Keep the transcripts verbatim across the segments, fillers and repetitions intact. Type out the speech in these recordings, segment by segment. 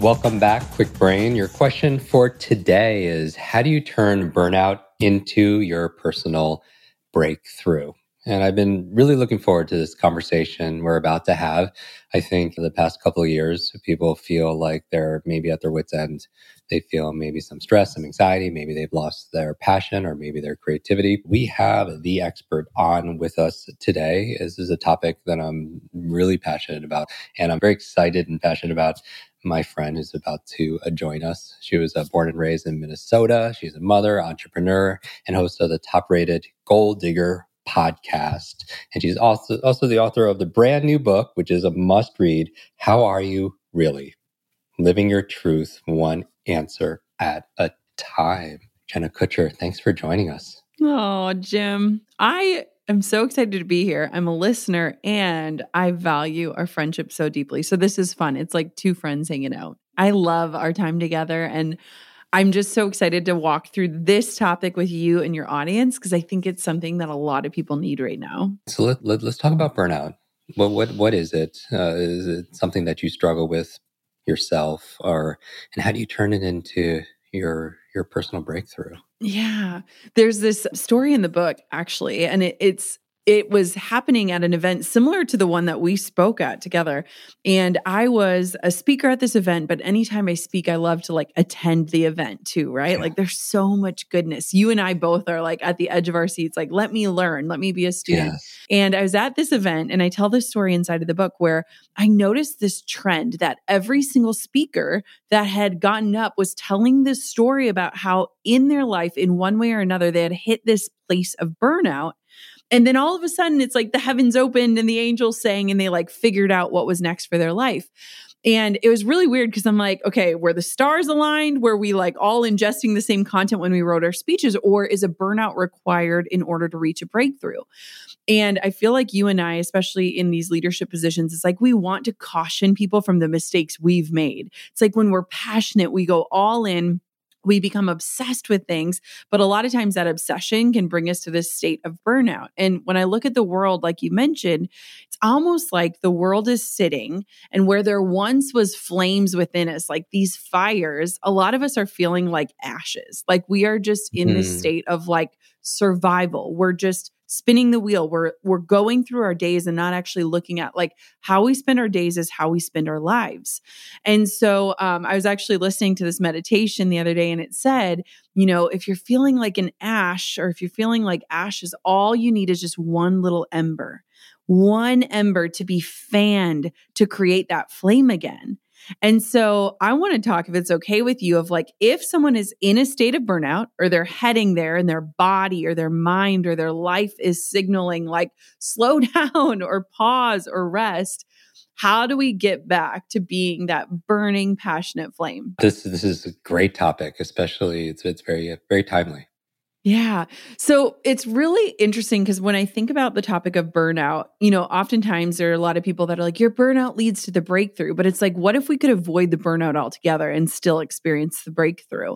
Welcome back, Kwik Brain. Your question for today is, how do you turn burnout into your personal breakthrough? And I've been really looking forward to this conversation we're about to have. I think the past couple of years, people feel like they're maybe at their wit's end. They feel maybe some stress, some anxiety. Maybe they've lost their passion or maybe their creativity. We have the expert on with us today. This is a topic that I'm really passionate about, and I'm very excited and passionate about my friend who's about to join us. She was uh, born and raised in Minnesota. She's a mother, entrepreneur, and host of the top-rated Goal Digger podcast. And she's also, also the author of the brand new book, which is a must-read, How Are You Really? Living Your Truth One Answer at a Time. Jenna Kutcher, thanks for joining us. Oh, Jim. I am so excited to be here. I'm a listener and I value our friendship so deeply. So this is fun. It's like two friends hanging out. I love our time together. And I'm just so excited to walk through this topic with you and your audience because I think it's something that a lot of people need right now. So let, let, let's talk about burnout. What, what, what is it? Uh, is it something that you struggle with yourself, or and how do you turn it into your your personal breakthrough? Yeah. There's this story in the book, actually, and it, it's it was happening at an event similar to the one that we spoke at together. And I was a speaker at this event, but anytime I speak, I love to like attend the event too, right? Yeah. Like there's so much goodness. You and I both are like at the edge of our seats, like, let me learn, let me be a student. Yes. And I was at this event and I tell this story inside of the book where I noticed this trend that every single speaker that had gotten up was telling this story about how in their life, in one way or another, they had hit this place of burnout. And then all of a sudden, it's like the heavens opened and the angels sang and they like figured out what was next for their life. And it was really weird because I'm like, okay, were the stars aligned? Were we like all ingesting the same content when we wrote our speeches? Or is a burnout required in order to reach a breakthrough? And I feel like you and I, especially in these leadership positions, it's like we want to caution people from the mistakes we've made. It's like when we're passionate, we go all in. We become obsessed with things, but a lot of times that obsession can bring us to this state of burnout. And when I look at the world, like you mentioned, it's almost like the world is sitting and where there once was flames within us, like these fires, a lot of us are feeling like ashes. Like we are just in mm. this state of like survival. We're just spinning the wheel. We're we're going through our days and not actually looking at like how we spend our days is how we spend our lives. And so um, I was actually listening to this meditation the other day and it said, you know, if you're feeling like an ash or if you're feeling like ashes, all you need is just one little ember, one ember to be fanned to create that flame again. And so I want to talk, if it's okay with you, of like, if someone is in a state of burnout or they're heading there and their body or their mind or their life is signaling like slow down or pause or rest, how do we get back to being that burning, passionate flame? This this is a great topic, especially it's it's very, very timely. Yeah. So it's really interesting because when I think about the topic of burnout, you know, oftentimes there are a lot of people that are like, your burnout leads to the breakthrough. But it's like, what if we could avoid the burnout altogether and still experience the breakthrough?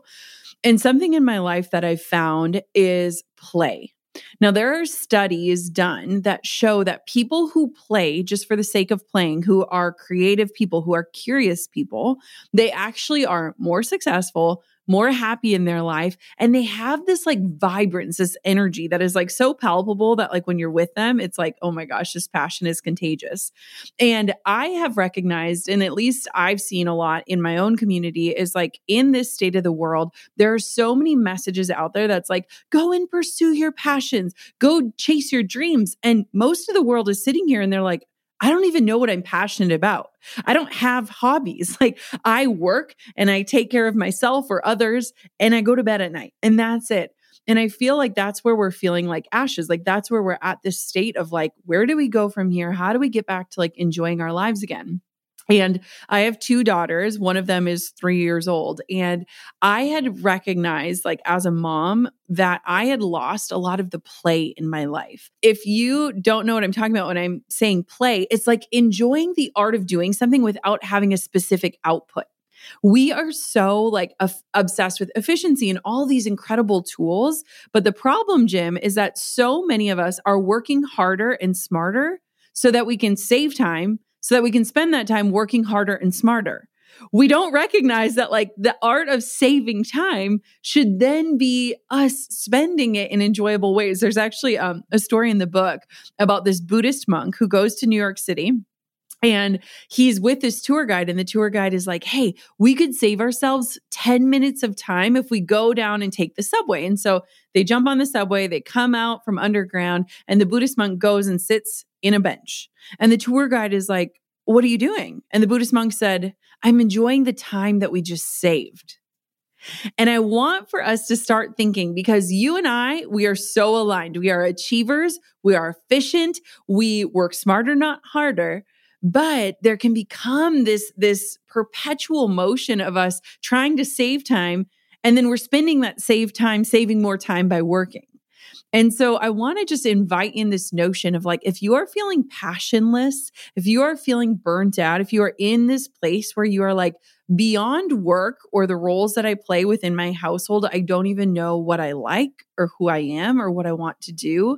And something in my life that I've found is play. Now, there are studies done that show that people who play just for the sake of playing, who are creative people, who are curious people, they actually are more successful, more happy in their life. And they have this like vibrance, this energy that is like so palpable that like when you're with them, it's like, oh my gosh, this passion is contagious. And I have recognized, and at least I've seen a lot in my own community is like in this state of the world, there are so many messages out there that's like, go and pursue your passions, go chase your dreams. And most of the world is sitting here and they're like, I don't even know what I'm passionate about. I don't have hobbies. Like I work and I take care of myself or others and I go to bed at night and that's it. And I feel like that's where we're feeling like ashes. Like that's where we're at this state of like, where do we go from here? How do we get back to like enjoying our lives again? And I have two daughters. One of them is three years old. And I had recognized, like, as a mom, that I had lost a lot of the play in my life. If you don't know what I'm talking about when I'm saying play, it's like enjoying the art of doing something without having a specific output. We are so like af- obsessed with efficiency and all these incredible tools. But the problem, Jim, is that so many of us are working harder and smarter so that we can save time, so that we can spend that time working harder and smarter. We don't recognize that like the art of saving time should then be us spending it in enjoyable ways. There's actually um, a story in the book about this Buddhist monk who goes to New York City. And he's with this tour guide, and the tour guide is like, hey, we could save ourselves ten minutes of time if we go down and take the subway. And so they jump on the subway, they come out from underground, and the Buddhist monk goes and sits in a bench. And the tour guide is like, what are you doing? And the Buddhist monk said, I'm enjoying the time that we just saved. And I want for us to start thinking, because you and I, we are so aligned. We are achievers. We are efficient. We work smarter, not harder. But there can become this, this perpetual motion of us trying to save time, and then we're spending that saved time, saving more time by working. And so I want to just invite in this notion of like, if you are feeling passionless, if you are feeling burnt out, if you are in this place where you are like, beyond work or the roles that I play within my household, I don't even know what I like or who I am or what I want to do,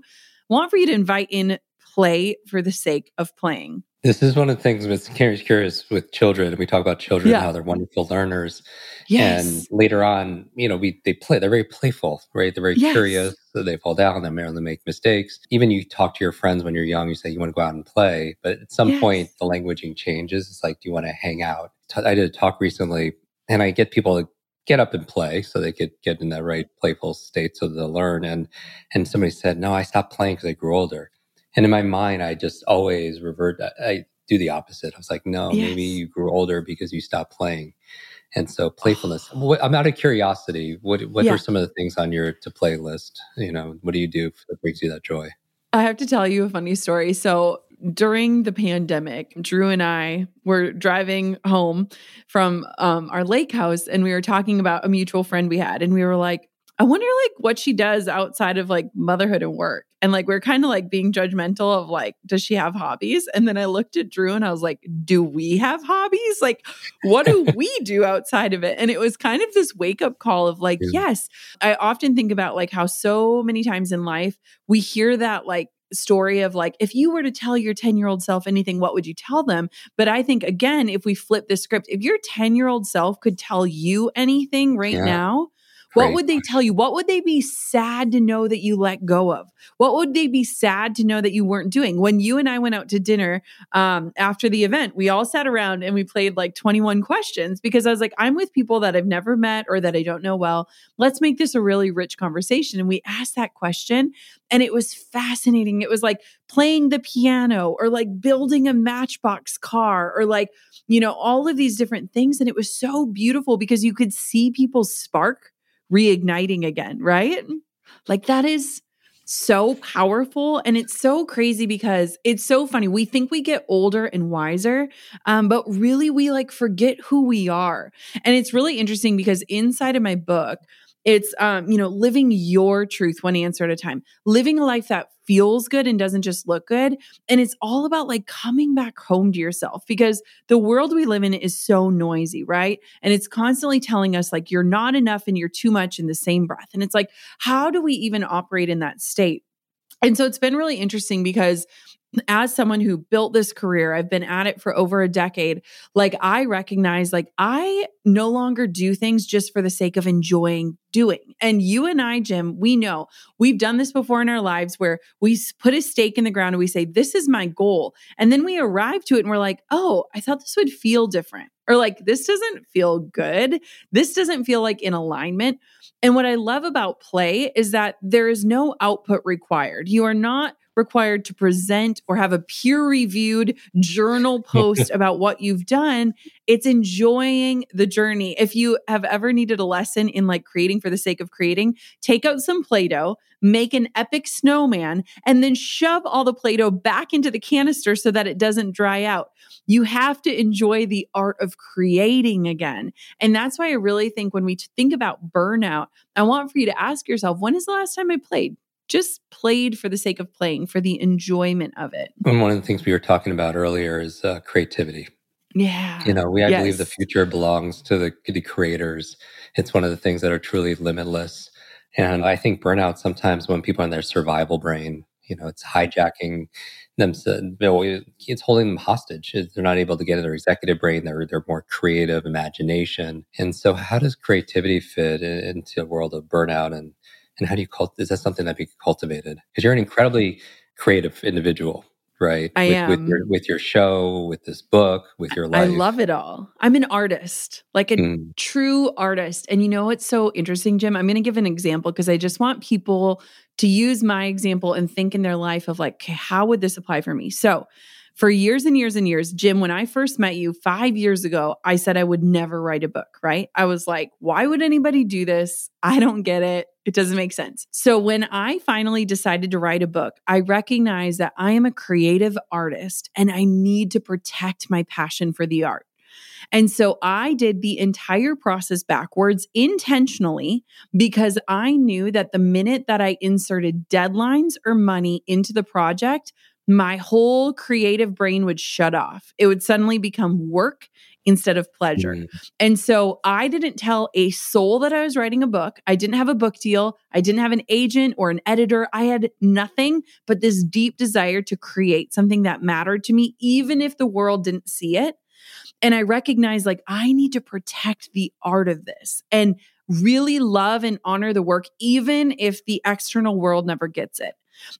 I want for you to invite in play for the sake of playing. This is one of the things that's curious with children. We talk about children, yeah. How they're wonderful learners. Yes. And later on, you know, we they play. They're very playful, right? They're very yes. curious. So they fall down. They merely make mistakes. Even you talk to your friends when you're young, you say you want to go out and play. But at some yes. point, the languaging changes. It's like, do you want to hang out? I did a talk recently, and I get people to get up and play so they could get in that right playful state so they'll learn. And, and somebody said, no, I stopped playing because I grew older. And in my mind, I just always revert, I do the opposite. I was like, no, yes. maybe you grew older because you stopped playing. And so playfulness, oh. what, I'm out of curiosity. What what yeah. are some of the things on your to play list? You know, what do you do that brings you that joy? I have to tell you a funny story. So during the pandemic, Drew and I were driving home from um, our lake house, and we were talking about a mutual friend we had. And we were like, I wonder like what she does outside of like motherhood and work. And like, we're kind of like being judgmental of like, does she have hobbies? And then I looked at Drew and I was like, do we have hobbies? Like, what do we do outside of it? And it was kind of this wake up call of like, yeah. yes, I often think about like how so many times in life we hear that like story of like, if you were to tell your ten year old self anything, what would you tell them? But I think again, if we flip the script, if your ten year old self could tell you anything right yeah. now, what would they tell you? What would they be sad to know that you let go of? What would they be sad to know that you weren't doing? When you and I went out to dinner um, after the event, we all sat around and we played like twenty-one questions because I was like, I'm with people that I've never met or that I don't know well. Let's make this a really rich conversation. And we asked that question and it was fascinating. It was like playing the piano or like building a matchbox car or like, you know, all of these different things. And it was so beautiful because you could see people's spark reigniting again, right? Like that is so powerful. And it's so crazy because it's so funny. We think we get older and wiser, um, but really we like forget who we are. And it's really interesting because inside of my book, it's, um, you know, living your truth one answer at a time, living a life that feels good and doesn't just look good. And it's all about like coming back home to yourself because the world we live in is so noisy, right? And it's constantly telling us like, you're not enough and you're too much in the same breath. And it's like, how do we even operate in that state? And so it's been really interesting because as someone who built this career, I've been at it for over a decade. Like I recognize, like I no longer do things just for the sake of enjoying doing. And you and I, Jim, we know we've done this before in our lives where we put a stake in the ground and we say, this is my goal. And then we arrive to it and we're like, oh, I thought this would feel different. Or like, this doesn't feel good. This doesn't feel like in alignment. And what I love about play is that there is no output required. You are not required to present or have a peer-reviewed journal post about what you've done. It's enjoying the journey. If you have ever needed a lesson in like creating for the sake of creating, take out some Play-Doh, make an epic snowman, and then shove all the Play-Doh back into the canister so that it doesn't dry out. You have to enjoy the art of creating again. And that's why I really think when we think about burnout, I want for you to ask yourself, when is the last time I played? Just played for the sake of playing, for the enjoyment of it. And one of the things we were talking about earlier is uh, creativity. Yeah. You know, we I yes. believe the future belongs to the, the creators. It's one of the things that are truly limitless. And I think burnout sometimes when people are in their survival brain, you know, it's hijacking them. It's holding them hostage. They're not able to get in their executive brain. They're, they're more creative imagination. And so how does creativity fit into a world of burnout? And, and how do you cult- is that something that be cultivated? Because you're an incredibly creative individual. Right. I with, am. With your, with your show, with this book, with your life. I love it all. I'm an artist, like a mm. true artist. And you know what's so interesting, Jim? I'm going to give an example because I just want people to use my example and think in their life of like, okay, how would this apply for me? So for years and years and years, Jim, when I first met you five years ago, I said I would never write a book, right? I was like, why would anybody do this? I don't get it. It doesn't make sense. So when I finally decided to write a book, I recognized that I am a creative artist and I need to protect my passion for the art. And so I did the entire process backwards intentionally because I knew that the minute that I inserted deadlines or money into the project, my whole creative brain would shut off. It would suddenly become work instead of pleasure. Mm-hmm. And so I didn't tell a soul that I was writing a book. I didn't have a book deal. I didn't have an agent or an editor. I had nothing but this deep desire to create something that mattered to me, even if the world didn't see it. And I recognized like, I need to protect the art of this and really love and honor the work, even if the external world never gets it.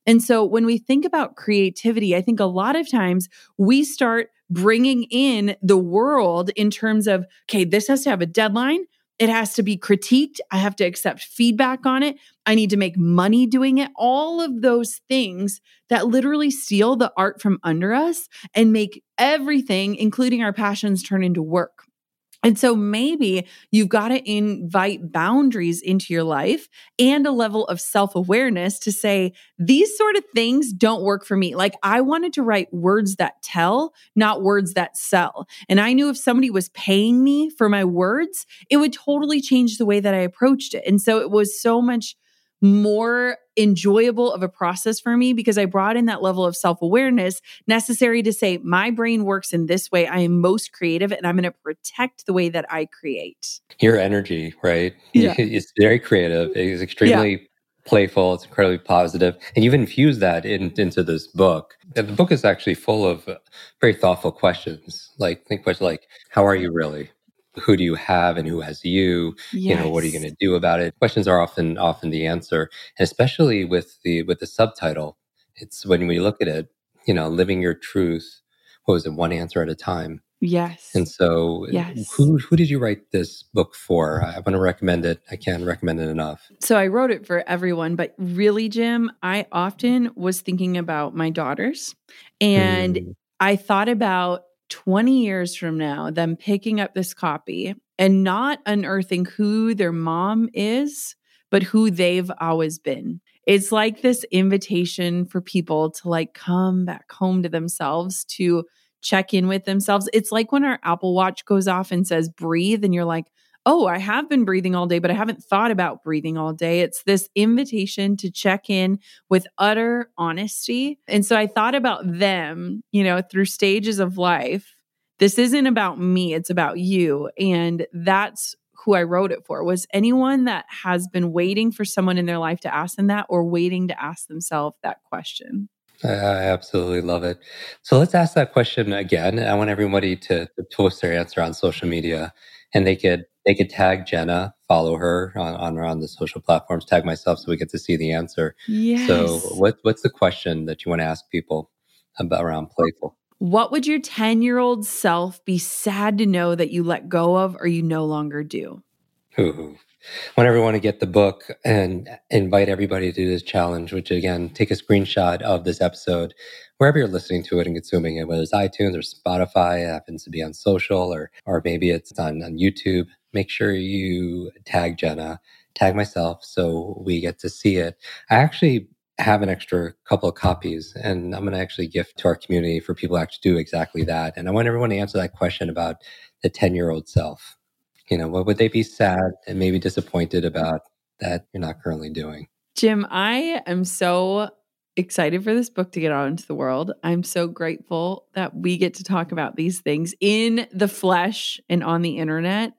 And so when we think about creativity, I think a lot of times we start bringing in the world in terms of, okay, this has to have a deadline. It has to be critiqued. I have to accept feedback on it. I need to make money doing it. All of those things that literally steal the art from under us and make everything, including our passions, turn into work. And so maybe you've got to invite boundaries into your life and a level of self-awareness to say, these sort of things don't work for me. Like I wanted to write words that tell, not words that sell. And I knew if somebody was paying me for my words, it would totally change the way that I approached it. And so it was so much more enjoyable of a process for me because I brought in that level of self-awareness necessary to say, my brain works in this way. I am most creative and I'm going to protect the way that I create. Your energy, right? Yeah. It's very creative. It's extremely yeah. playful. It's incredibly positive. And you've infused that in, into this book. And the book is actually full of very thoughtful questions. Like, think questions like, how are you really? Who do you have and who has you? Yes. You know, what are you going to do about it? Questions are often often the answer, and especially with the with the subtitle. It's when we look at it, you know, living your truth. What was it? One answer at a time. Yes. And so, yes. who who did you write this book for? I want to recommend it. I can't recommend it enough. So I wrote it for everyone, but really, Jim, I often was thinking about my daughters, and mm. I thought about twenty years from now, them picking up this copy and not unearthing who their mom is, but who they've always been. It's like this invitation for people to like come back home to themselves, to check in with themselves. It's like when our Apple Watch goes off and says, breathe, and you're like, oh, I have been breathing all day, but I haven't thought about breathing all day. It's this invitation to check in with utter honesty. And so I thought about them, you know, through stages of life. This isn't about me, it's about you. And that's who I wrote it for, was anyone that has been waiting for someone in their life to ask them that or waiting to ask themselves that question. I absolutely love it. So let's ask that question again. I want everybody to, to post their answer on social media, and they could They could tag Jenna, follow her on, on, on the social platforms, tag myself so we get to see the answer. Yes. So what, what's the question that you want to ask people about around playful? What would your ten-year-old self be sad to know that you let go of or you no longer do? Ooh, whenever you want to get the book and invite everybody to do this challenge, which again, take a screenshot of this episode, wherever you're listening to it and consuming it, whether it's iTunes or Spotify, it happens to be on social, or or maybe it's on, on YouTube. Make sure you tag Jenna, tag myself, so we get to see it. I actually have an extra couple of copies, and I'm going to actually gift to our community for people who actually do exactly that. And I want everyone to answer that question about the ten-year-old self. You know, what would they be sad and maybe disappointed about that you're not currently doing? Jim, I am so excited for this book to get out into the world. I'm so grateful that we get to talk about these things in the flesh and on the internet.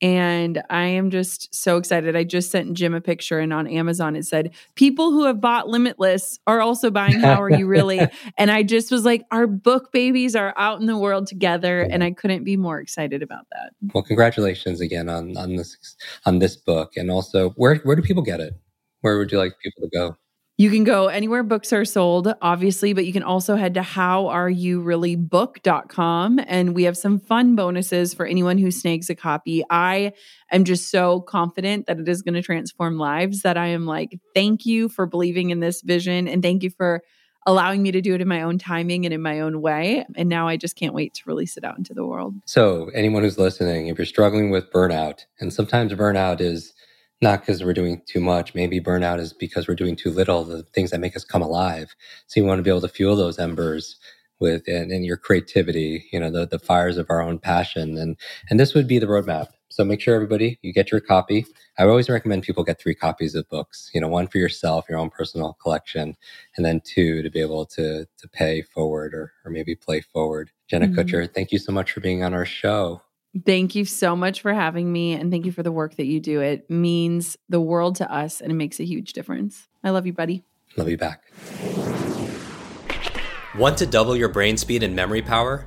And I am just so excited. I just sent Jim a picture, and on Amazon it said, people who have bought Limitless are also buying How Are You Really? And I just was like, our book babies are out in the world together, and I couldn't be more excited about that. Well, congratulations again on on this on this book. And also, where where do people get it? Where would you like people to go? You can go anywhere books are sold, obviously, but you can also head to how are you really book dot com, and we have some fun bonuses for anyone who snags a copy. I am just so confident that it is going to transform lives that I am like, thank you for believing in this vision, and thank you for allowing me to do it in my own timing and in my own way. And now I just can't wait to release it out into the world. So anyone who's listening, if you're struggling with burnout, and sometimes burnout is not because we're doing too much. Maybe burnout is because we're doing too little, the things that make us come alive. So you want to be able to fuel those embers with and, and your creativity, you know, the, the fires of our own passion. And and this would be the roadmap. So make sure, everybody, you get your copy. I always recommend people get three copies of books, you know, one for yourself, your own personal collection, and then two to be able to to pay forward or or maybe play forward. Jenna mm-hmm. Kutcher, thank you so much for being on our show. Thank you so much for having me, and thank you for the work that you do. It means the world to us, and it makes a huge difference. I love you, buddy. Love you back. Want to double your brain speed and memory power?